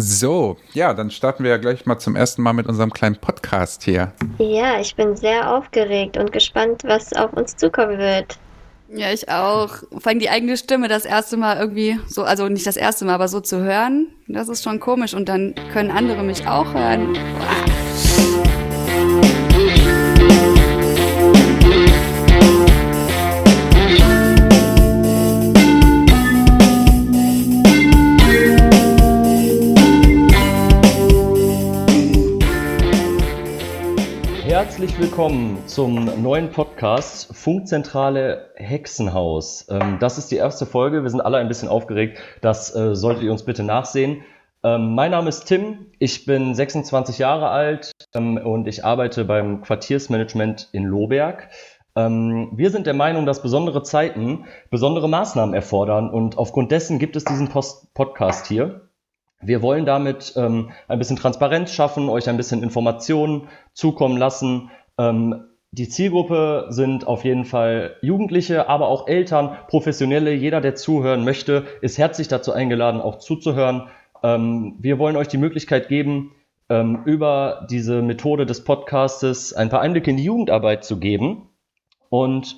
So, ja, dann starten wir ja gleich mal zum ersten Mal mit unserem kleinen Podcast hier. Ja, ich bin sehr aufgeregt und gespannt, was auf uns zukommen wird. Ja, ich auch. Vor allem die eigene Stimme das erste Mal irgendwie so, also nicht das erste Mal, aber so zu hören, das ist schon komisch. Und dann können andere mich auch hören. Herzlich willkommen zum neuen Podcast Funkzentrale Hexenhaus. Das ist die erste Folge, wir sind alle ein bisschen aufgeregt, das solltet ihr uns bitte nachsehen. Mein Name ist Tim, ich bin 26 Jahre alt und ich arbeite beim Quartiersmanagement in Lohberg. Wir sind der Meinung, dass besondere Zeiten besondere Maßnahmen erfordern und aufgrund dessen gibt es diesen Podcast hier. Wir wollen damit ein bisschen Transparenz schaffen, euch ein bisschen Informationen zukommen lassen. Die Zielgruppe sind auf jeden Fall Jugendliche, aber auch Eltern, Professionelle. Jeder, der zuhören möchte, ist herzlich dazu eingeladen, auch zuzuhören. Wir wollen euch die Möglichkeit geben, über diese Methode des Podcastes ein paar Einblicke in die Jugendarbeit zu geben. Und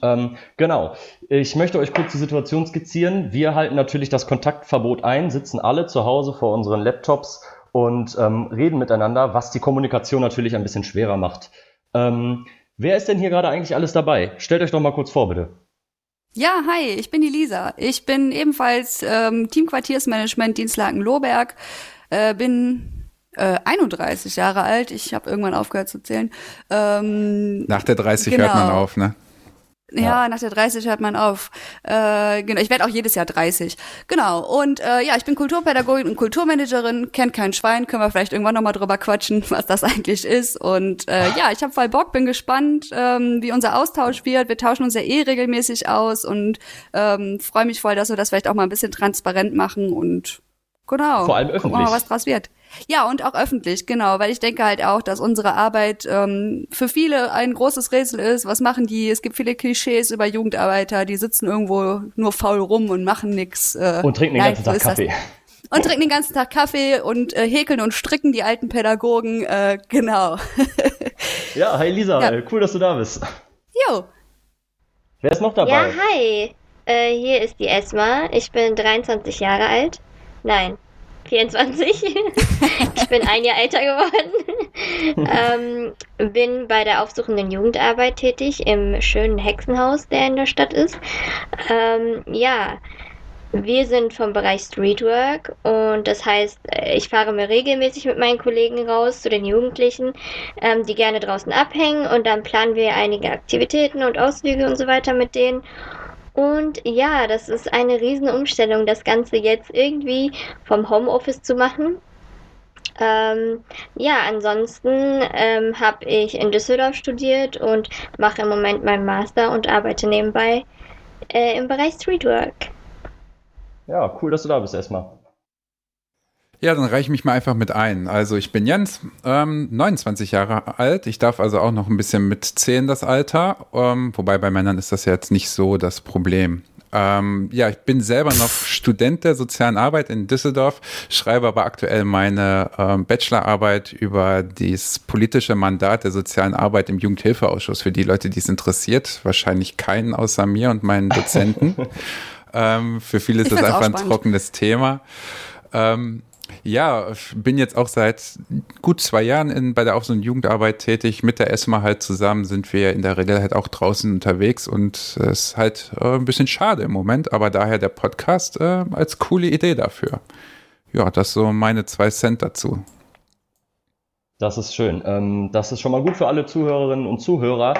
genau, ich möchte euch kurz die Situation skizzieren. Wir halten natürlich das Kontaktverbot ein, sitzen alle zu Hause vor unseren Laptops und reden miteinander, was die Kommunikation natürlich ein bisschen schwerer macht. Wer ist denn hier gerade eigentlich alles dabei? Stellt euch doch mal kurz vor, bitte. Ja, hi, ich bin die Lisa. Ich bin ebenfalls Teamquartiersmanagement Dinslaken-Lohberg, bin 31 Jahre alt. Ich habe irgendwann aufgehört zu zählen. Nach der 30 genau. Hört man auf, ne? Ja, nach der 30 hört man auf. Genau, ich werde auch jedes Jahr 30. Genau, und ja, ich bin Kulturpädagogin und Kulturmanagerin, kennt kein Schwein, können wir vielleicht irgendwann nochmal drüber quatschen, was das eigentlich ist. Und ja, ich habe voll Bock, bin gespannt, wie unser Austausch wird. Wir tauschen uns ja regelmäßig aus und freue mich voll, dass wir das vielleicht auch mal ein bisschen transparent machen und genau. Vor allem öffentlich. Gucken wir mal, was draus wird. Ja, und auch öffentlich, genau, weil ich denke halt auch, dass unsere Arbeit für viele ein großes Rätsel ist. Was machen die? Es gibt viele Klischees über Jugendarbeiter, die sitzen irgendwo nur faul rum und machen nichts. Und trinken den ganzen Tag Kaffee. Und trinken den ganzen Tag Kaffee und häkeln und stricken die alten Pädagogen, genau. Ja, hi Lisa, ja. Cool, dass du da bist. Jo. Wer ist noch dabei? Ja, hi, hier ist die Esma, ich bin 23 Jahre alt, 24. Ich bin ein Jahr älter geworden. Bin bei der aufsuchenden Jugendarbeit tätig im schönen Hexenhaus, der in der Stadt ist. Ja, wir sind vom Bereich Streetwork und das heißt, ich fahre mir regelmäßig mit meinen Kollegen raus zu den Jugendlichen, die gerne draußen abhängen und dann planen wir einige Aktivitäten und Ausflüge und so weiter mit denen. Und ja, das ist eine riesen Umstellung, das Ganze jetzt irgendwie vom Homeoffice zu machen. Ja, ansonsten habe ich in Düsseldorf studiert und mache im Moment meinen Master und arbeite nebenbei im Bereich Streetwork. Ja, cool, dass du da bist erstmal. Ja, dann reiche ich mich mal einfach mit ein. Also ich bin Jens, 29 Jahre alt. Ich darf also auch noch ein bisschen mitzählen, das Alter. Wobei bei Männern ist das ja jetzt nicht so das Problem. Ja, ich bin selber noch Student der sozialen Arbeit in Düsseldorf, schreibe aber aktuell meine Bachelorarbeit über das politische Mandat der sozialen Arbeit im Jugendhilfeausschuss. Für die Leute, die es interessiert, wahrscheinlich keinen außer mir und meinen Dozenten. Für viele ist das einfach ein trockenes Thema. Ja, ich bin jetzt auch seit gut 2 Jahren bei der Aufsicht- und Jugendarbeit tätig. Mit der ESMA halt zusammen sind wir in der Regel halt auch draußen unterwegs und es ist halt ein bisschen schade im Moment, aber daher der Podcast als coole Idee dafür. Ja, das so meine 2 Cent dazu. Das ist schön. Das ist schon mal gut für alle Zuhörerinnen und Zuhörer,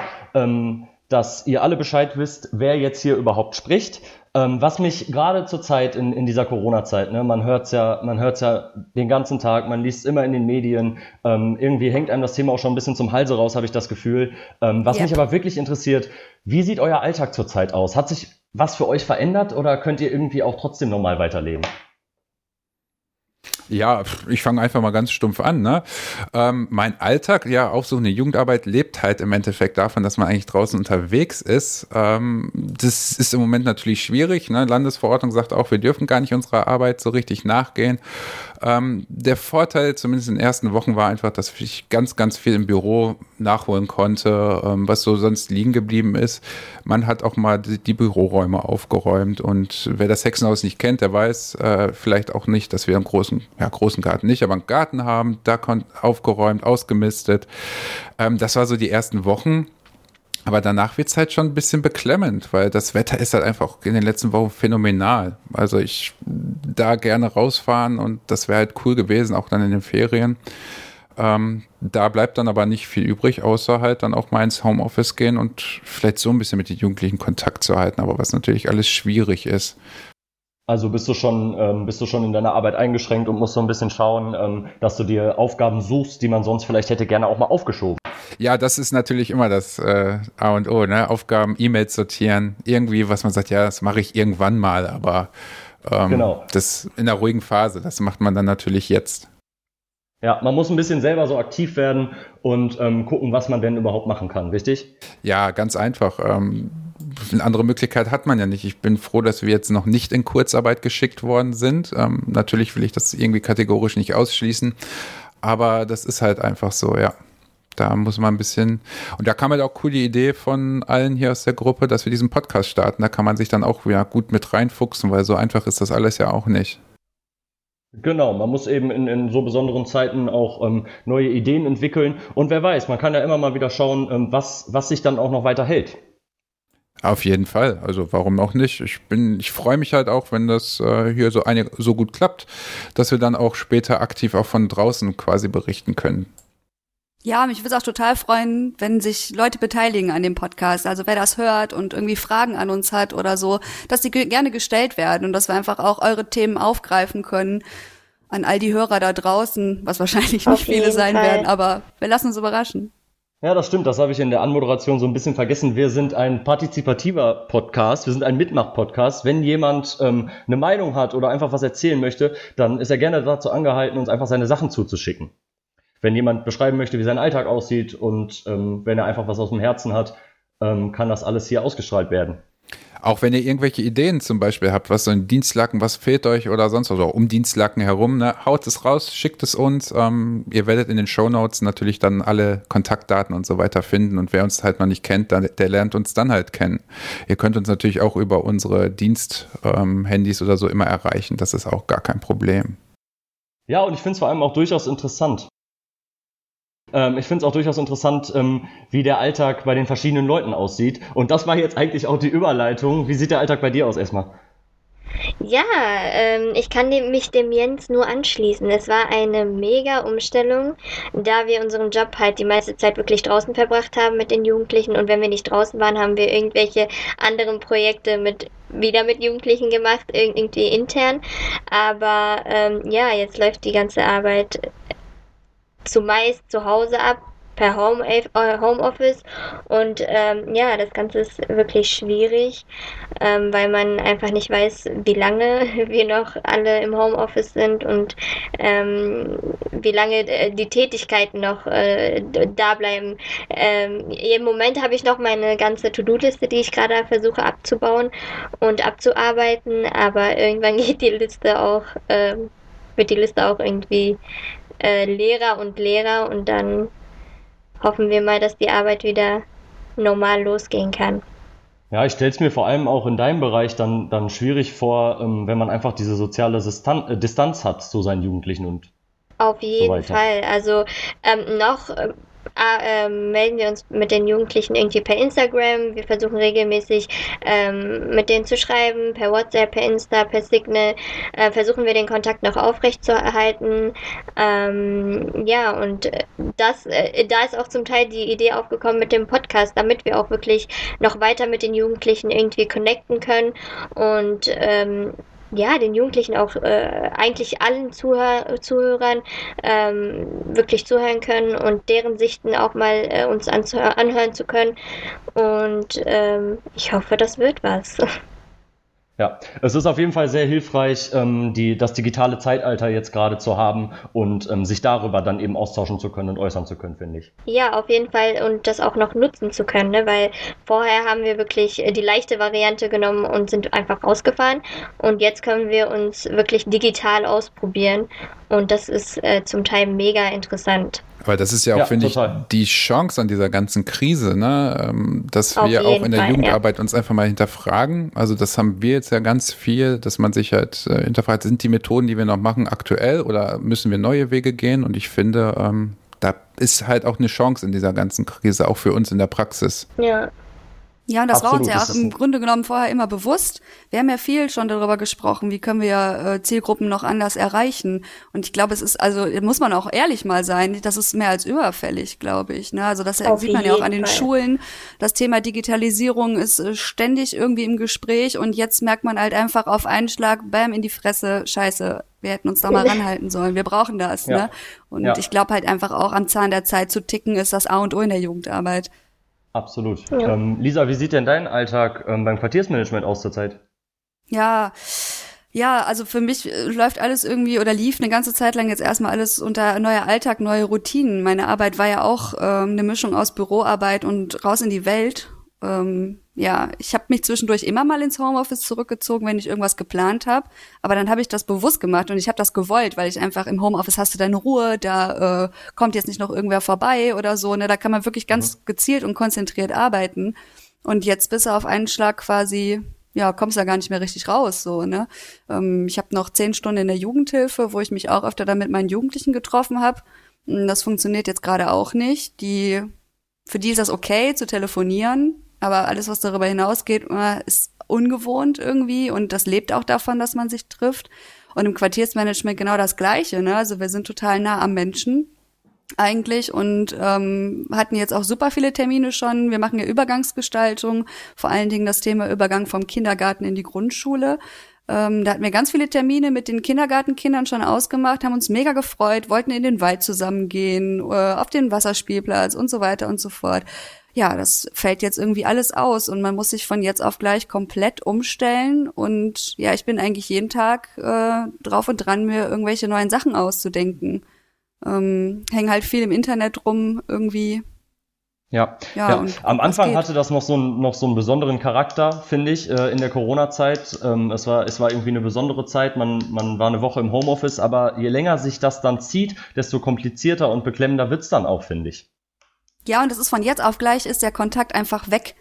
dass ihr alle Bescheid wisst, wer jetzt hier überhaupt spricht. Was mich gerade zur Zeit in dieser Corona-Zeit, ne, man hört's ja den ganzen Tag, man liest immer in den Medien, irgendwie hängt einem das Thema auch schon ein bisschen zum Halse raus, habe ich das Gefühl. Was mich aber wirklich interessiert, wie sieht euer Alltag zurzeit aus? Hat sich was für euch verändert oder könnt ihr irgendwie auch trotzdem normal weiterleben? Ja, ich fange einfach mal ganz stumpf an, ne? Mein Alltag, ja, auch so eine Jugendarbeit lebt halt im Endeffekt davon, dass man eigentlich draußen unterwegs ist. Das ist im Moment natürlich schwierig, ne? Landesverordnung sagt auch, wir dürfen gar nicht unserer Arbeit so richtig nachgehen. Der Vorteil, zumindest in den ersten Wochen, war einfach, dass ich ganz, ganz viel im Büro nachholen konnte, was so sonst liegen geblieben ist. Man hat auch mal die Büroräume aufgeräumt, und wer das Hexenhaus nicht kennt, der weiß vielleicht auch nicht, dass wir einen großen Garten nicht, aber einen Garten haben, da aufgeräumt, ausgemistet. Das war so die ersten Wochen. Aber danach wird es halt schon ein bisschen beklemmend, weil das Wetter ist halt einfach in den letzten Wochen phänomenal. Also ich da gerne rausfahren, und das wäre halt cool gewesen, auch dann in den Ferien. Da bleibt dann aber nicht viel übrig, außer halt dann auch mal ins Homeoffice gehen und vielleicht so ein bisschen mit den Jugendlichen Kontakt zu halten, aber was natürlich alles schwierig ist. Also bist du schon in deiner Arbeit eingeschränkt und musst so ein bisschen schauen, dass du dir Aufgaben suchst, die man sonst vielleicht hätte gerne auch mal aufgeschoben. Ja, das ist natürlich immer das A und O, ne? Aufgaben, E-Mails sortieren, irgendwie, was man sagt, ja, das mache ich irgendwann mal, aber genau. Das in der ruhigen Phase, das macht man dann natürlich jetzt. Ja, man muss ein bisschen selber so aktiv werden und gucken, was man denn überhaupt machen kann, richtig? Ja, ganz einfach. Eine andere Möglichkeit hat man ja nicht. Ich bin froh, dass wir jetzt noch nicht in Kurzarbeit geschickt worden sind. Natürlich will ich das irgendwie kategorisch nicht ausschließen, aber das ist halt einfach so, ja. Da muss man ein bisschen, und da kam halt auch cool die Idee von allen hier aus der Gruppe, dass wir diesen Podcast starten. Da kann man sich dann auch wieder gut mit reinfuchsen, weil so einfach ist das alles ja auch nicht. Genau, man muss eben in so besonderen Zeiten auch neue Ideen entwickeln. Und wer weiß, man kann ja immer mal wieder schauen, was sich dann auch noch weiter hält. Auf jeden Fall. Also warum auch nicht? Ich freue mich halt auch, wenn das hier so gut klappt, dass wir dann auch später aktiv auch von draußen quasi berichten können. Ja, mich würde es auch total freuen, wenn sich Leute beteiligen an dem Podcast. Also wer das hört und irgendwie Fragen an uns hat oder so, dass die gerne gestellt werden und dass wir einfach auch eure Themen aufgreifen können an all die Hörer da draußen, was wahrscheinlich nicht viele sein werden, aber wir lassen uns überraschen. Ja, das stimmt. Das habe ich in der Anmoderation so ein bisschen vergessen. Wir sind ein partizipativer Podcast. Wir sind ein Mitmach-Podcast. Wenn jemand eine Meinung hat oder einfach was erzählen möchte, dann ist er gerne dazu angehalten, uns einfach seine Sachen zuzuschicken. Wenn jemand beschreiben möchte, wie sein Alltag aussieht, und wenn er einfach was aus dem Herzen hat, kann das alles hier ausgestrahlt werden. Auch wenn ihr irgendwelche Ideen zum Beispiel habt, was so ein Dinslaken, was fehlt euch oder sonst was, also um Dinslaken herum, ne? Haut es raus, schickt es uns. Ihr werdet in den Shownotes natürlich dann alle Kontaktdaten und so weiter finden, und wer uns halt noch nicht kennt, der lernt uns dann halt kennen. Ihr könnt uns natürlich auch über unsere Diensthandys oder so immer erreichen, das ist auch gar kein Problem. Ja, und ich finde es vor allem auch durchaus interessant. Ich finde es auch durchaus interessant, wie der Alltag bei den verschiedenen Leuten aussieht. Und das war jetzt eigentlich auch die Überleitung. Wie sieht der Alltag bei dir aus, Esma? Ja, ich kann mich dem Jens nur anschließen. Es war eine mega Umstellung, da wir unseren Job halt die meiste Zeit wirklich draußen verbracht haben mit den Jugendlichen. Und wenn wir nicht draußen waren, haben wir irgendwelche anderen Projekte wieder mit Jugendlichen gemacht, irgendwie intern. Aber ja, jetzt läuft die ganze Arbeit zumeist zu Hause ab, per Homeoffice, und ja, das Ganze ist wirklich schwierig, weil man einfach nicht weiß, wie lange wir noch alle im Homeoffice sind und wie lange die Tätigkeiten noch da bleiben. Im Moment habe ich noch meine ganze To-Do-Liste, die ich gerade versuche abzubauen und abzuarbeiten, aber irgendwann geht wird die Liste auch irgendwie Lehrer, und dann hoffen wir mal, dass die Arbeit wieder normal losgehen kann. Ja, ich stelle es mir vor allem auch in deinem Bereich dann schwierig vor, wenn man einfach diese soziale Distanz hat zu seinen Jugendlichen und auf jeden so Fall. Also melden wir uns mit den Jugendlichen irgendwie per Instagram. Wir versuchen regelmäßig mit denen zu schreiben, per WhatsApp, per Insta, per Signal. Versuchen wir den Kontakt noch aufrechtzuerhalten. Ja, und das, da ist auch zum Teil die Idee aufgekommen mit dem Podcast, damit wir auch wirklich noch weiter mit den Jugendlichen irgendwie connecten können und ja, den Jugendlichen auch eigentlich allen Zuhörern wirklich zuhören können und deren Sichten auch mal uns anhören zu können. Und ich hoffe, das wird was. Ja, es ist auf jeden Fall sehr hilfreich, das digitale Zeitalter jetzt gerade zu haben und sich darüber dann eben austauschen zu können und äußern zu können, finde ich. Ja, auf jeden Fall, und das auch noch nutzen zu können, ne? Weil vorher haben wir wirklich die leichte Variante genommen und sind einfach rausgefahren, und jetzt können wir uns wirklich digital ausprobieren, und das ist zum Teil mega interessant. Aber das ist ja auch, finde ich, die Chance an dieser ganzen Krise, ne? Dass wir auch in der Jugendarbeit uns einfach mal hinterfragen. Also das haben wir jetzt ja ganz viel, dass man sich halt hinterfragt, sind die Methoden, die wir noch machen, aktuell, oder müssen wir neue Wege gehen? Und ich finde, da ist halt auch eine Chance in dieser ganzen Krise, auch für uns in der Praxis. Ja. Ja, und das war uns ja auch im Grunde genommen vorher immer bewusst. Wir haben ja viel schon darüber gesprochen, wie können wir Zielgruppen noch anders erreichen. Und ich glaube, es ist, also muss man auch ehrlich mal sein, das ist mehr als überfällig, glaube ich. Ne? Also das sieht man ja auch an den Schulen. Das Thema Digitalisierung ist ständig irgendwie im Gespräch, und jetzt merkt man halt einfach auf einen Schlag, bam, in die Fresse, scheiße. Wir hätten uns da mal ranhalten sollen. Wir brauchen das. Ja. Ne? Und ich glaube halt einfach auch, am Zahn der Zeit zu ticken, ist das A und O in der Jugendarbeit. Absolut. Ja. Lisa, wie sieht denn dein Alltag beim Quartiersmanagement aus zurzeit? Ja, also für mich läuft alles irgendwie oder lief eine ganze Zeit lang jetzt erstmal alles unter neuer Alltag, neue Routinen. Meine Arbeit war ja auch eine Mischung aus Büroarbeit und raus in die Welt. Ich habe mich zwischendurch immer mal ins Homeoffice zurückgezogen, wenn ich irgendwas geplant habe. Aber dann habe ich das bewusst gemacht und ich habe das gewollt, weil ich einfach im Homeoffice hast du deine Ruhe, da kommt jetzt nicht noch irgendwer vorbei oder so. Ne? Da kann man wirklich ganz gezielt und konzentriert arbeiten. Und jetzt bist du auf einen Schlag quasi, kommst da gar nicht mehr richtig raus. So, ne? Ich habe noch 10 Stunden in der Jugendhilfe, wo ich mich auch öfter dann mit meinen Jugendlichen getroffen habe. Das funktioniert jetzt gerade auch nicht. Für die ist das okay zu telefonieren. Aber alles, was darüber hinausgeht, ist ungewohnt irgendwie, und das lebt auch davon, dass man sich trifft. Und im Quartiersmanagement genau das Gleiche, ne? Also wir sind total nah am Menschen eigentlich und hatten jetzt auch super viele Termine schon. Wir machen ja Übergangsgestaltung, vor allen Dingen das Thema Übergang vom Kindergarten in die Grundschule. Da hatten wir ganz viele Termine mit den Kindergartenkindern schon ausgemacht, haben uns mega gefreut, wollten in den Wald zusammengehen, auf den Wasserspielplatz und so weiter und so fort. Ja, das fällt jetzt irgendwie alles aus und man muss sich von jetzt auf gleich komplett umstellen, und ja, ich bin eigentlich jeden Tag drauf und dran, mir irgendwelche neuen Sachen auszudenken. Hänge halt viel im Internet rum irgendwie. Ja. Am Anfang hatte das noch so einen besonderen Charakter, finde ich, in der Corona-Zeit. Es war irgendwie eine besondere Zeit. Man war eine Woche im Homeoffice, aber je länger sich das dann zieht, desto komplizierter und beklemmender wird's dann auch, finde ich. Ja, und das ist von jetzt auf gleich, ist der Kontakt einfach weg,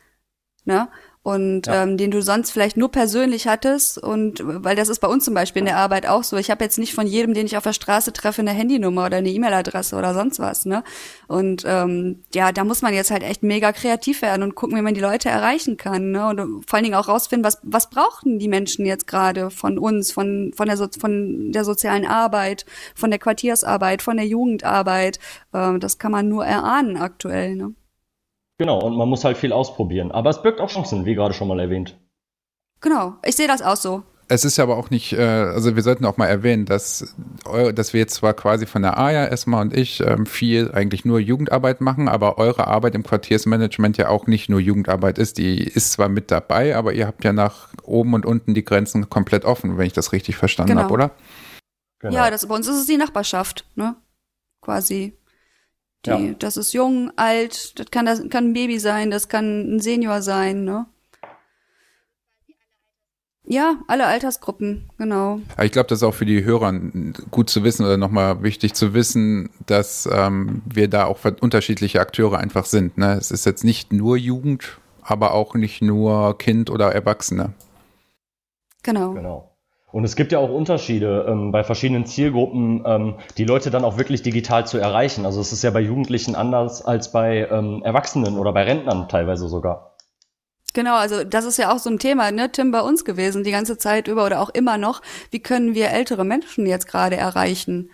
ne? Und den du sonst vielleicht nur persönlich hattest, und weil das ist bei uns zum Beispiel in der Arbeit auch so. Ich habe jetzt nicht von jedem, den ich auf der Straße treffe, eine Handynummer oder eine E-Mail-Adresse oder sonst was, ne? Und da muss man jetzt halt echt mega kreativ werden und gucken, wie man die Leute erreichen kann, ne? Und vor allen Dingen auch rausfinden, was brauchen die Menschen jetzt gerade von uns, von der sozialen Arbeit, von der Quartiersarbeit, von der Jugendarbeit. Das kann man nur erahnen aktuell, ne? Genau, und man muss halt viel ausprobieren. Aber es birgt auch Chancen, wie gerade schon mal erwähnt. Genau, ich sehe das auch so. Es ist ja aber auch nicht, also wir sollten auch mal erwähnen, dass wir jetzt zwar quasi von der Aja, Esma und ich viel eigentlich nur Jugendarbeit machen, aber eure Arbeit im Quartiersmanagement ja auch nicht nur Jugendarbeit ist. Die ist zwar mit dabei, aber ihr habt ja nach oben und unten die Grenzen komplett offen, wenn ich das richtig verstanden habe, oder? Genau. Ja, bei uns ist es die Nachbarschaft, ne? Quasi. Das ist jung, alt, das kann ein Baby sein, das kann ein Senior sein, ne? Ja, alle Altersgruppen, genau. Aber ich glaube, das ist auch für die Hörer gut zu wissen oder nochmal wichtig zu wissen, dass wir da auch unterschiedliche Akteure einfach sind, ne? Es ist jetzt nicht nur Jugend, aber auch nicht nur Kind oder Erwachsene. Genau. Und es gibt ja auch Unterschiede bei verschiedenen Zielgruppen, die Leute dann auch wirklich digital zu erreichen. Also es ist ja bei Jugendlichen anders als bei Erwachsenen oder bei Rentnern teilweise sogar. Genau, also das ist ja auch so ein Thema, ne, Tim, bei uns gewesen, die ganze Zeit über oder auch immer noch. Wie können wir ältere Menschen jetzt gerade erreichen?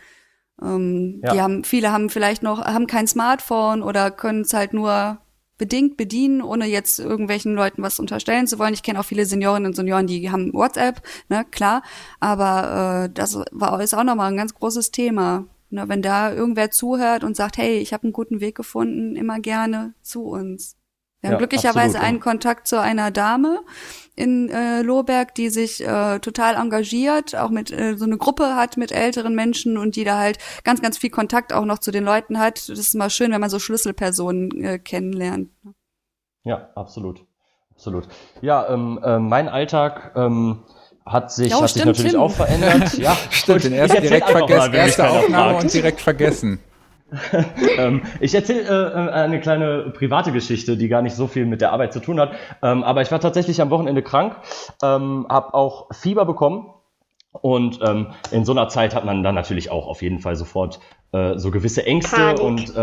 Viele haben vielleicht noch, haben kein Smartphone oder können es halt nur bedingt bedienen, ohne jetzt irgendwelchen Leuten was unterstellen zu wollen. Ich kenne auch viele Seniorinnen und Senioren, die haben WhatsApp, ne, klar, aber das ist auch nochmal ein ganz großes Thema. Ne, wenn da irgendwer zuhört und sagt, hey, ich habe einen guten Weg gefunden, immer gerne zu uns. Wir haben glücklicherweise einen Kontakt zu einer Dame in Lohberg, die sich total engagiert, auch mit so eine Gruppe hat mit älteren Menschen und die da halt ganz, ganz viel Kontakt auch noch zu den Leuten hat. Das ist immer schön, wenn man so Schlüsselpersonen kennenlernt. Ja, absolut. Absolut. Ja, mein Alltag hat sich natürlich auch verändert. Ja, stimmt, den ersten direkt vergessen, erste Aufnahme und direkt vergessen. Ich erzähle eine kleine private Geschichte, die gar nicht so viel mit der Arbeit zu tun hat, aber ich war tatsächlich am Wochenende krank, habe auch Fieber bekommen und in so einer Zeit hat man dann natürlich auch auf jeden Fall sofort so gewisse Ängste Panik. Und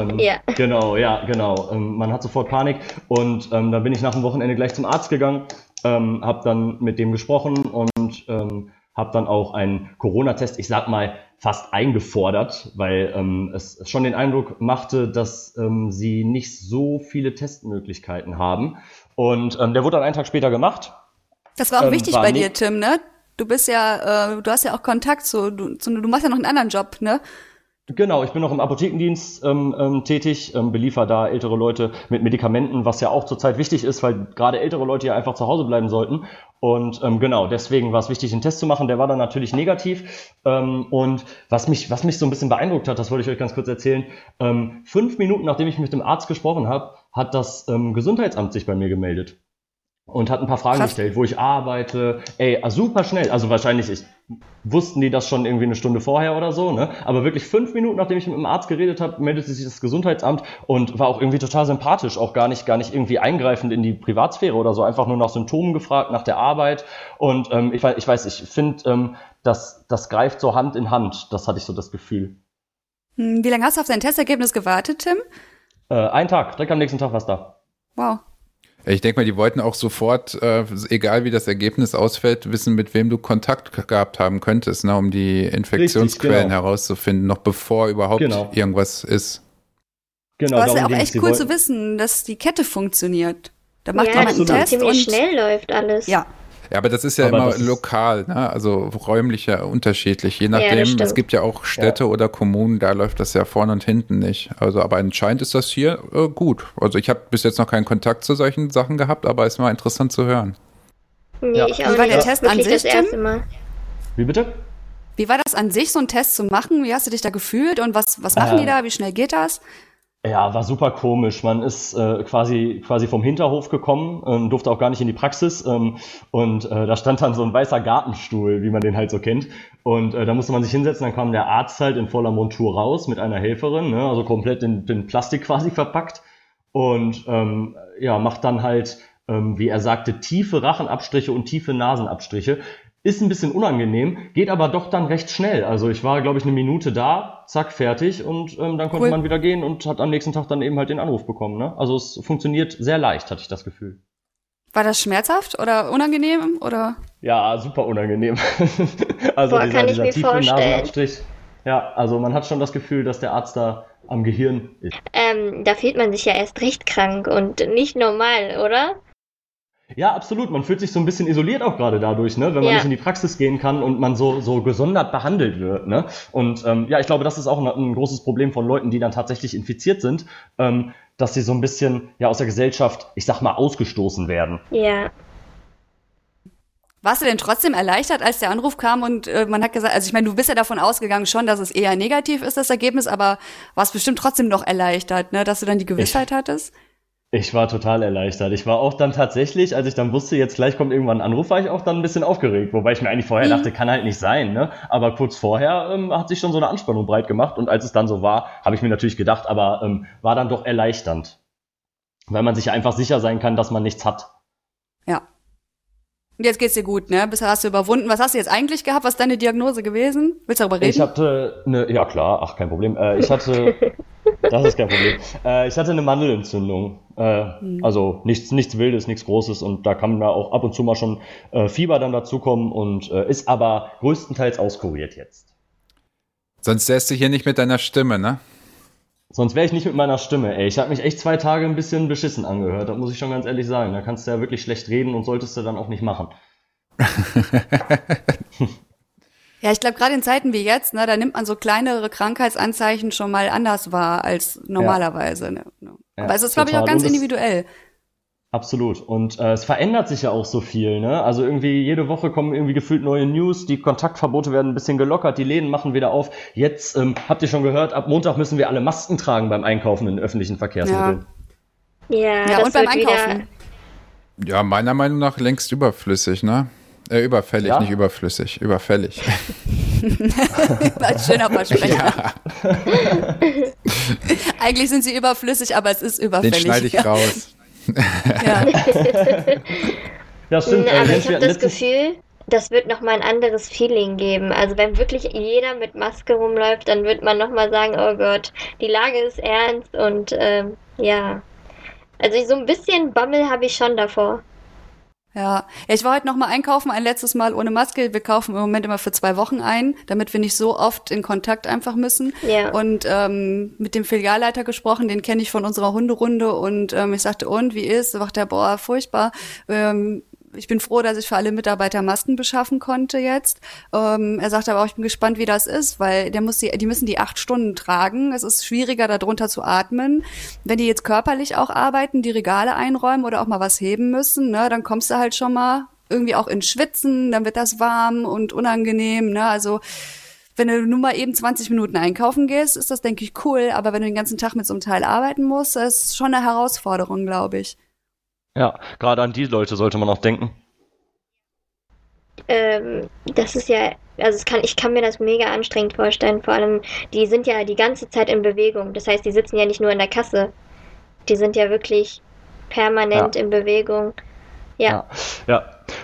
man hat sofort Panik und dann bin ich nach dem Wochenende gleich zum Arzt gegangen, habe dann mit dem gesprochen und habe dann auch einen Corona-Test, ich sag mal, fast eingefordert, weil es schon den Eindruck machte, dass sie nicht so viele Testmöglichkeiten haben. Und der wurde dann einen Tag später gemacht. Das war auch wichtig bei dir, Tim, ne? Du bist ja, du hast ja auch Kontakt du machst ja noch einen anderen Job, ne? Genau, ich bin noch im Apothekendienst tätig, beliefer da ältere Leute mit Medikamenten, was ja auch zurzeit wichtig ist, weil gerade ältere Leute ja einfach zu Hause bleiben sollten. Und deswegen war es wichtig, einen Test zu machen. Der war dann natürlich negativ. Und was mich so ein bisschen beeindruckt hat, das wollte ich euch ganz kurz erzählen, 5 Minuten, nachdem ich mit dem Arzt gesprochen habe, hat das Gesundheitsamt sich bei mir gemeldet. Und hat ein paar Fragen gestellt, wo ich arbeite. Ey, super schnell. Also wahrscheinlich wussten die das schon irgendwie eine Stunde vorher oder so, ne? Aber wirklich 5 Minuten, nachdem ich mit dem Arzt geredet habe, meldete sich das Gesundheitsamt und war auch irgendwie total sympathisch, auch gar nicht irgendwie eingreifend in die Privatsphäre oder so, einfach nur nach Symptomen gefragt, nach der Arbeit. Und ich finde, das greift so Hand in Hand. Das hatte ich so das Gefühl. Wie lange hast du auf dein Testergebnis gewartet, Tim? Einen Tag. Direkt am nächsten Tag war es da. Wow. Ich denke mal, die wollten auch sofort, egal wie das Ergebnis ausfällt, wissen, mit wem du Kontakt gehabt haben könntest, ne, um die Infektionsquellen herauszufinden, noch bevor überhaupt irgendwas ist. Genau. Aber es ist auch echt cool zu wissen, dass die Kette funktioniert. Da macht jemand einen Test und schnell läuft alles. Ja. Ja, aber das ist ja immer lokal, ne? Also räumlicher, unterschiedlich, je nachdem. Ja, es gibt ja auch Städte oder Kommunen, da läuft das ja vorne und hinten nicht. Also, aber anscheinend ist das hier gut. Also ich habe bis jetzt noch keinen Kontakt zu solchen Sachen gehabt, aber es war interessant zu hören. Nee, ja. Wie war der Test an sich, Tim? Wie bitte? Wie war das an sich, so einen Test zu machen? Wie hast du dich da gefühlt und was machen die da? Wie schnell geht das? Ja, war super komisch. Man ist quasi vom Hinterhof gekommen, durfte auch gar nicht in die Praxis und da stand dann so ein weißer Gartenstuhl, wie man den halt so kennt. Und da musste man sich hinsetzen, dann kam der Arzt halt in voller Montur raus mit einer Helferin, ne, also komplett in Plastik quasi verpackt und macht dann halt, wie er sagte, tiefe Rachenabstriche und tiefe Nasenabstriche. Ist ein bisschen unangenehm, geht aber doch dann recht schnell. Also ich war, glaube ich, 1 Minute da, zack, fertig und dann konnte man wieder gehen und hat am nächsten Tag dann eben halt den Anruf bekommen. Ne? Also es funktioniert sehr leicht, hatte ich das Gefühl. War das schmerzhaft oder unangenehm? Oder? Ja, super unangenehm. Also boah, dieser tiefe Nasenabstrich. Ja, also man hat schon das Gefühl, dass der Arzt da am Gehirn ist. Da fühlt man sich ja erst recht krank und nicht normal, oder? Ja, absolut. Man fühlt sich so ein bisschen isoliert auch gerade dadurch, ne, wenn man nicht in die Praxis gehen kann und man so gesondert behandelt wird, ne. Und ich glaube, das ist auch ein großes Problem von Leuten, die dann tatsächlich infiziert sind, dass sie so ein bisschen aus der Gesellschaft, ich sag mal, ausgestoßen werden. Ja. Warst du denn trotzdem erleichtert, als der Anruf kam und man hat gesagt, also ich meine, du bist ja davon ausgegangen schon, dass es eher negativ ist, das Ergebnis, aber warst bestimmt trotzdem noch erleichtert, ne, dass du dann die Gewissheit hattest? Ich war total erleichtert. Ich war auch dann tatsächlich, als ich dann wusste, jetzt gleich kommt irgendwann ein Anruf, war ich auch dann ein bisschen aufgeregt. Wobei ich mir eigentlich vorher dachte, kann halt nicht sein, ne? Aber kurz vorher hat sich schon so eine Anspannung breit gemacht. Und als es dann so war, habe ich mir natürlich gedacht, aber war dann doch erleichternd. Weil man sich einfach sicher sein kann, dass man nichts hat. Ja. Und jetzt geht's dir gut, ne? Bisher hast du überwunden. Was hast du jetzt eigentlich gehabt? Was ist deine Diagnose gewesen? Willst du darüber reden? Ich hatte ja klar, ach, kein Problem. Das ist kein Problem. Ich hatte eine Mandelentzündung. Also nichts Wildes, nichts Großes. Und da kann da auch ab und zu mal schon Fieber dann dazukommen und ist aber größtenteils auskuriert jetzt. Sonst wärst du hier nicht mit deiner Stimme, ne? Sonst wäre ich nicht mit meiner Stimme, ey. Ich habe mich echt 2 Tage ein bisschen beschissen angehört. Das muss ich schon ganz ehrlich sagen. Da kannst du ja wirklich schlecht reden und solltest du dann auch nicht machen. Ja, ich glaube, gerade in Zeiten wie jetzt, ne, da nimmt man so kleinere Krankheitsanzeichen schon mal anders wahr als normalerweise. Ne? Aber es ist, glaube ich, auch ganz individuell. Absolut. Und es verändert sich ja auch so viel, ne? Also irgendwie jede Woche kommen irgendwie gefühlt neue News, die Kontaktverbote werden ein bisschen gelockert, die Läden machen wieder auf. Jetzt, habt ihr schon gehört, ab Montag müssen wir alle Masken tragen beim Einkaufen in öffentlichen Verkehrsmitteln. Ja, und beim Einkaufen. Wieder... Ja, meiner Meinung nach längst überflüssig, ne? Überfällig, ja? Nicht überflüssig, überfällig. Ein schöner Versprecher. Ja. Eigentlich sind sie überflüssig, aber es ist überfällig. Den schneide ich raus. Ja, das stimmt. Aber ich habe das Gefühl, das wird nochmal ein anderes Feeling geben. Also wenn wirklich jeder mit Maske rumläuft, dann wird man nochmal sagen, oh Gott, die Lage ist ernst und ja. Also so ein bisschen Bammel habe ich schon davor. Ja, ich war heute nochmal einkaufen, ein letztes Mal ohne Maske. Wir kaufen im Moment immer für 2 Wochen ein, damit wir nicht so oft in Kontakt einfach müssen. Ja. Und mit dem Filialleiter gesprochen, den kenne ich von unserer Hunderunde. Und ich sagte, und, wie ist? Da sagt er, boah, furchtbar. Ich bin froh, dass ich für alle Mitarbeiter Masken beschaffen konnte jetzt. Er sagt aber auch, ich bin gespannt, wie das ist, weil die müssen die 8 Stunden tragen. Es ist schwieriger, darunter zu atmen. Wenn die jetzt körperlich auch arbeiten, die Regale einräumen oder auch mal was heben müssen, ne, dann kommst du halt schon mal irgendwie auch ins Schwitzen, dann wird das warm und unangenehm, ne, also... Wenn du nur mal eben 20 Minuten einkaufen gehst, ist das, denke ich, cool. Aber wenn du den ganzen Tag mit so einem Teil arbeiten musst, das ist schon eine Herausforderung, glaube ich. Ja, gerade an die Leute sollte man auch denken. Das ist ja, also ich kann mir das mega anstrengend vorstellen. Vor allem, die sind ja die ganze Zeit in Bewegung. Das heißt, die sitzen ja nicht nur in der Kasse. Die sind ja wirklich permanent in Bewegung. Ja.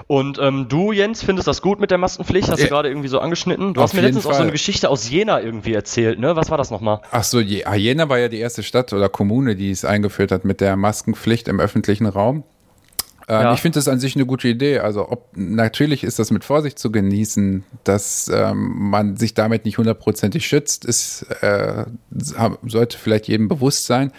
Und du, Jens, findest das gut mit der Maskenpflicht? Hast du gerade irgendwie so angeschnitten? Du hast mir letztens auch so eine Geschichte aus Jena irgendwie erzählt, ne? Was war das nochmal? Ach so, Jena war ja die erste Stadt oder Kommune, die es eingeführt hat mit der Maskenpflicht im öffentlichen Raum. Ich finde das an sich eine gute Idee. Also natürlich ist das mit Vorsicht zu genießen, dass man sich damit nicht 100% schützt. Sollte vielleicht jedem bewusst sein.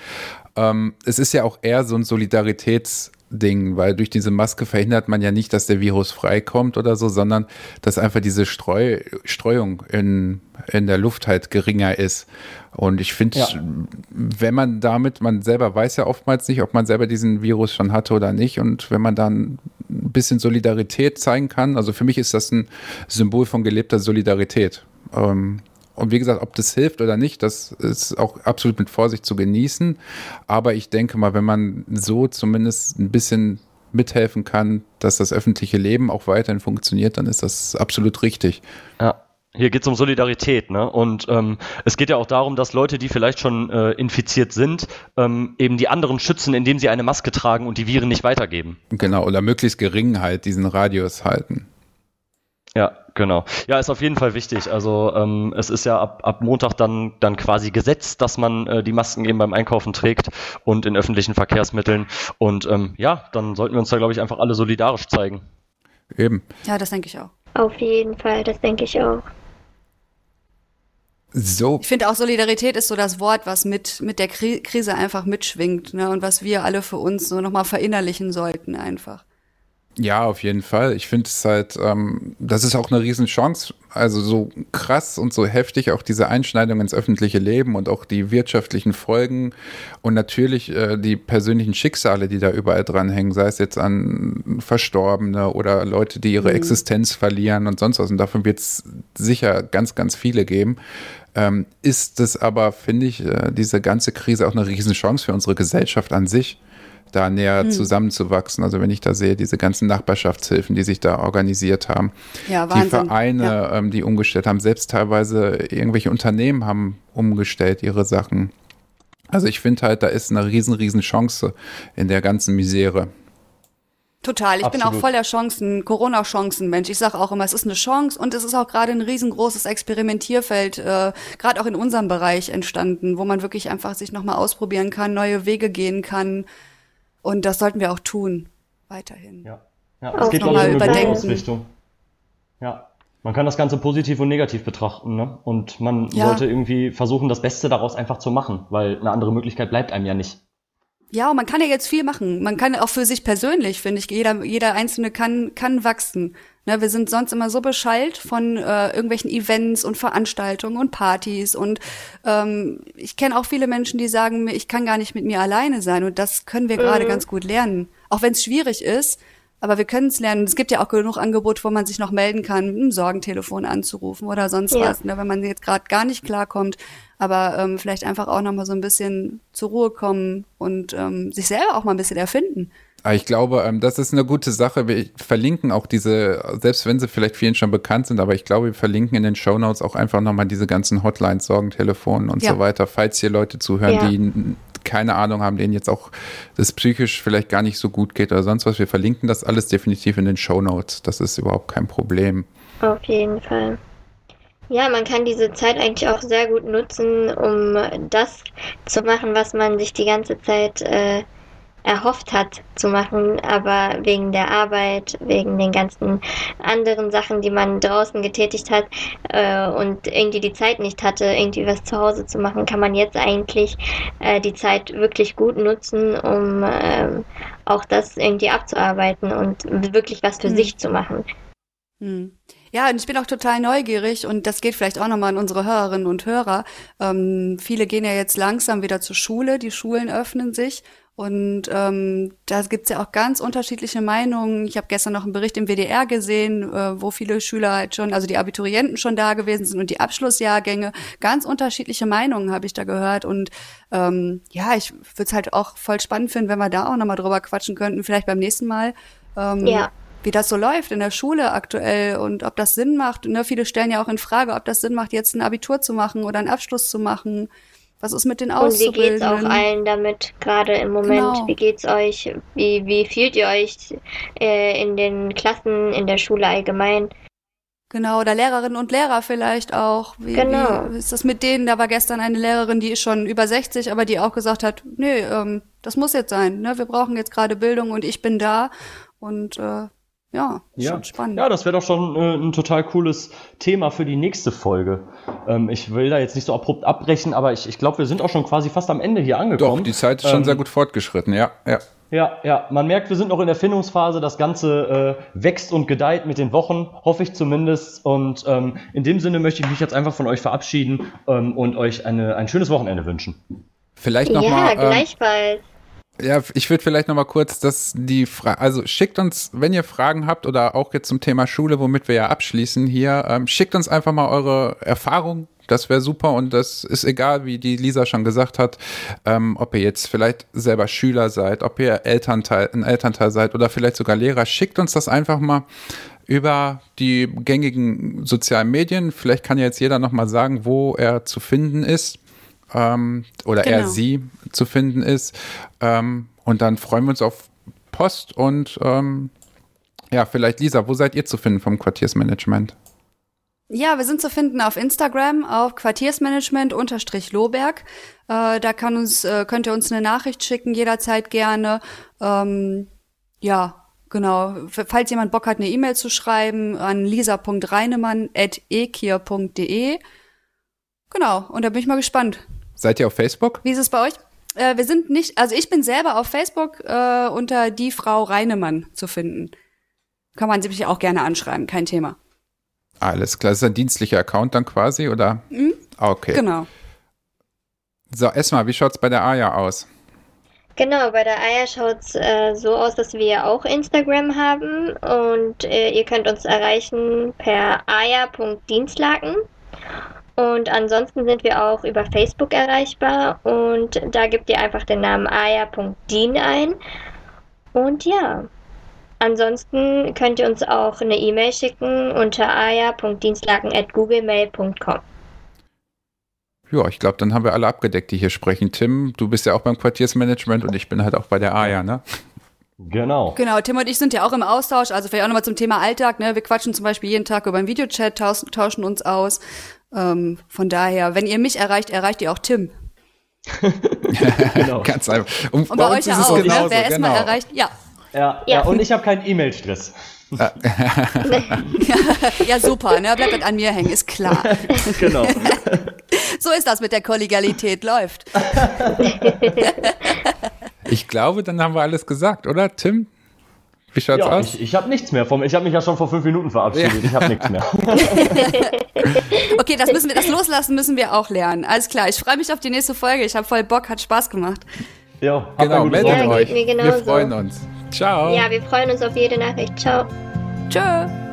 Es ist ja auch eher so ein Solidaritätsding, weil durch diese Maske verhindert man ja nicht, dass der Virus freikommt oder so, sondern dass einfach diese Streuung in der Luft halt geringer ist. Und ich finde, wenn man damit, man selber weiß ja oftmals nicht, ob man selber diesen Virus schon hatte oder nicht. Und wenn man dann ein bisschen Solidarität zeigen kann, also für mich ist das ein Symbol von gelebter Solidarität. Und wie gesagt, ob das hilft oder nicht, das ist auch absolut mit Vorsicht zu genießen. Aber ich denke mal, wenn man so zumindest ein bisschen mithelfen kann, dass das öffentliche Leben auch weiterhin funktioniert, dann ist das absolut richtig. Ja. Hier geht es um Solidarität, ne? Und es geht ja auch darum, dass Leute, die vielleicht schon infiziert sind, eben die anderen schützen, indem sie eine Maske tragen und die Viren nicht weitergeben. Genau, oder möglichst gering halt diesen Radius halten. Ja, genau. Ja, ist auf jeden Fall wichtig. Also es ist ja ab Montag dann quasi gesetzt, dass man die Masken eben beim Einkaufen trägt und in öffentlichen Verkehrsmitteln. Und dann sollten wir uns da, glaube ich, einfach alle solidarisch zeigen. Eben. Ja, das denke ich auch. Auf jeden Fall, das denke ich auch. So. Ich finde auch, Solidarität ist so das Wort, was mit der Krise einfach mitschwingt, ne? Und was wir alle für uns so nochmal verinnerlichen sollten einfach. Ja, auf jeden Fall. Ich finde es halt, das ist auch eine Riesenchance. Also so krass und so heftig auch diese Einschneidung ins öffentliche Leben und auch die wirtschaftlichen Folgen und natürlich die persönlichen Schicksale, die da überall dranhängen, sei es jetzt an Verstorbene oder Leute, die ihre Existenz verlieren und sonst was. Und davon wird es sicher ganz, ganz viele geben. Ist das aber, finde ich, diese ganze Krise auch eine Riesenchance für unsere Gesellschaft an sich, da näher zusammenzuwachsen. Also wenn ich da sehe, diese ganzen Nachbarschaftshilfen, die sich da organisiert haben, die Vereine, die umgestellt haben, selbst teilweise irgendwelche Unternehmen haben umgestellt ihre Sachen. Also ich finde halt, da ist eine riesen Chance in der ganzen Misere. Total, ich bin auch voll der Chancen, Corona-Chancen-Mensch. Ich sage auch immer, es ist eine Chance und es ist auch gerade ein riesengroßes Experimentierfeld, gerade auch in unserem Bereich entstanden, wo man wirklich einfach sich nochmal ausprobieren kann, neue Wege gehen kann. Und das sollten wir auch tun, weiterhin. Ja, es geht auch um eine Ausrichtung. Ja, man kann das Ganze positiv und negativ betrachten, ne? Und man sollte irgendwie versuchen, das Beste daraus einfach zu machen, weil eine andere Möglichkeit bleibt einem ja nicht. Ja, und man kann ja jetzt viel machen. Man kann auch für sich persönlich, finde ich, jeder Einzelne kann wachsen. Ne, wir sind sonst immer so beschallt von irgendwelchen Events und Veranstaltungen und Partys. Und ich kenne auch viele Menschen, die sagen mir, ich kann gar nicht mit mir alleine sein. Und das können wir gerade ganz gut lernen. auch wenn es schwierig ist, aber wir können es lernen. Es gibt ja auch genug Angebot, wo man sich noch melden kann, ein Sorgentelefon anzurufen oder sonst was, ne, wenn man jetzt gerade gar nicht klarkommt. Aber vielleicht einfach auch nochmal so ein bisschen zur Ruhe kommen und sich selber auch mal ein bisschen erfinden. Ich glaube, das ist eine gute Sache. Wir verlinken auch diese, selbst wenn sie vielleicht vielen schon bekannt sind, aber ich glaube, wir verlinken in den Shownotes auch einfach nochmal diese ganzen Hotlines, Sorgentelefon und so weiter, falls hier Leute zuhören, die keine Ahnung haben, denen jetzt auch das psychisch vielleicht gar nicht so gut geht oder sonst was. Wir verlinken das alles definitiv in den Shownotes. Das ist überhaupt kein Problem. Auf jeden Fall. Ja, man kann diese Zeit eigentlich auch sehr gut nutzen, um das zu machen, was man sich die ganze Zeit erhofft hat zu machen, aber wegen der Arbeit, wegen den ganzen anderen Sachen, die man draußen getätigt hat und irgendwie die Zeit nicht hatte, irgendwie was zu Hause zu machen, kann man jetzt eigentlich die Zeit wirklich gut nutzen, um auch das irgendwie abzuarbeiten und wirklich was für sich zu machen. Mhm. Ja, und ich bin auch total neugierig und das geht vielleicht auch nochmal an unsere Hörerinnen und Hörer. Viele gehen ja jetzt langsam wieder zur Schule, die Schulen öffnen sich und da gibt's ja auch ganz unterschiedliche Meinungen. Ich habe gestern noch einen Bericht im WDR gesehen, wo viele Schüler halt schon, also die Abiturienten schon da gewesen sind und die Abschlussjahrgänge. Ganz unterschiedliche Meinungen habe ich da gehört und ich würde es halt auch voll spannend finden, wenn wir da auch nochmal drüber quatschen könnten, vielleicht beim nächsten Mal. Wie das so läuft in der Schule aktuell und ob das Sinn macht. Ne, viele stellen ja auch in Frage, ob das Sinn macht, jetzt ein Abitur zu machen oder einen Abschluss zu machen. Was ist mit den Auszubildenden? Und wie geht's auch allen damit gerade im Moment? Genau. Wie geht's euch? Wie fühlt ihr euch in den Klassen, in der Schule allgemein? Genau, oder Lehrerinnen und Lehrer vielleicht auch. Wie ist das mit denen? Da war gestern eine Lehrerin, die ist schon über 60, aber die auch gesagt hat, nee, das muss jetzt sein. Ne? Wir brauchen jetzt gerade Bildung und ich bin da und schon spannend. Ja, das wäre doch schon ein total cooles Thema für die nächste Folge. Ich will da jetzt nicht so abrupt abbrechen, aber ich glaube, wir sind auch schon quasi fast am Ende hier angekommen. Doch, die Zeit ist schon sehr gut fortgeschritten, ja. Ja, man merkt, wir sind noch in der Findungsphase, das Ganze wächst und gedeiht mit den Wochen, hoffe ich zumindest. Und in dem Sinne möchte ich mich jetzt einfach von euch verabschieden und euch ein schönes Wochenende wünschen. Vielleicht nochmal. Ja, gleichfalls. Ja, ich würde vielleicht nochmal kurz, schickt uns, wenn ihr Fragen habt oder auch jetzt zum Thema Schule, womit wir ja abschließen hier, schickt uns einfach mal eure Erfahrung. Das wäre super und das ist egal, wie die Lisa schon gesagt hat, ob ihr jetzt vielleicht selber Schüler seid, ob ihr ein Elternteil seid oder vielleicht sogar Lehrer. Schickt uns das einfach mal über die gängigen sozialen Medien. Vielleicht kann ja jetzt jeder nochmal sagen, wo er zu finden ist. Er sie zu finden ist. Und dann freuen wir uns auf Post und vielleicht Lisa, wo seid ihr zu finden vom Quartiersmanagement? Ja, wir sind zu finden auf Instagram, auf Quartiersmanagement_Lohberg. Da könnt ihr uns eine Nachricht schicken, jederzeit gerne. Genau, falls jemand Bock hat, eine E-Mail zu schreiben an lisa.reinemann@ekir.de. Genau, und da bin ich mal gespannt. Seid ihr auf Facebook? Wie ist es bei euch? Wir sind nicht, also ich bin selber auf Facebook unter die Frau Reinemann zu finden. Kann man sich auch gerne anschreiben, kein Thema. Alles klar, ist das ein dienstlicher Account dann quasi, oder? Mhm. Okay. Genau. So, Esma, wie schaut's bei der Aja aus? Genau, bei der Aja schaut's so aus, dass wir auch Instagram haben und ihr könnt uns erreichen per aja.dinslaken. Und ansonsten sind wir auch über Facebook erreichbar und da gebt ihr einfach den Namen aja.din ein. Und ja, ansonsten könnt ihr uns auch eine E-Mail schicken unter aja.dinslaken@googlemail.com. Ja, ich glaube, dann haben wir alle abgedeckt, die hier sprechen. Tim, du bist ja auch beim Quartiersmanagement und ich bin halt auch bei der Aja, ne? Genau, Tim und ich sind ja auch im Austausch, also vielleicht auch nochmal zum Thema Alltag, ne? Wir quatschen zum Beispiel jeden Tag über einen Videochat, tauschen uns aus. Von daher, wenn ihr mich erreicht, erreicht ihr auch Tim. Genau. Ganz einfach. Und bei euch ja auch, ne? Wer erstmal erreicht, ja. Ja, und ich habe keinen E-Mail-Stress. Ja, super, ne? Bleibt an mir hängen, ist klar. Genau. So ist das mit der Kollegialität, läuft. Ich glaube, dann haben wir alles gesagt, oder, Tim? Wie schaut's aus? Ich habe nichts mehr. Ich habe mich ja schon vor 5 Minuten verabschiedet. Ich habe nichts mehr. Okay, das Loslassen müssen wir auch lernen. Alles klar, ich freue mich auf die nächste Folge. Ich habe voll Bock, hat Spaß gemacht. Ja, genau, meldet euch. Wir freuen uns. Ciao. Ja, wir freuen uns auf jede Nachricht. Ciao. Tschö.